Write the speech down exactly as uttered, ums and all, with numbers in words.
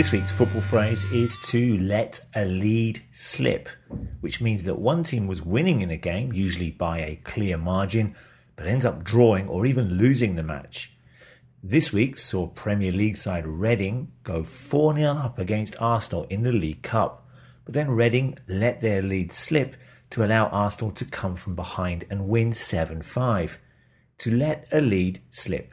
This week's football phrase is to let a lead slip, which means that one team was winning in a game, usually by a clear margin, but ends up drawing or even losing the match. This week saw Premier League side Reading go four nil up against Arsenal in the League Cup, but then Reading let their lead slip to allow Arsenal to come from behind and win seven five. To let a lead slip.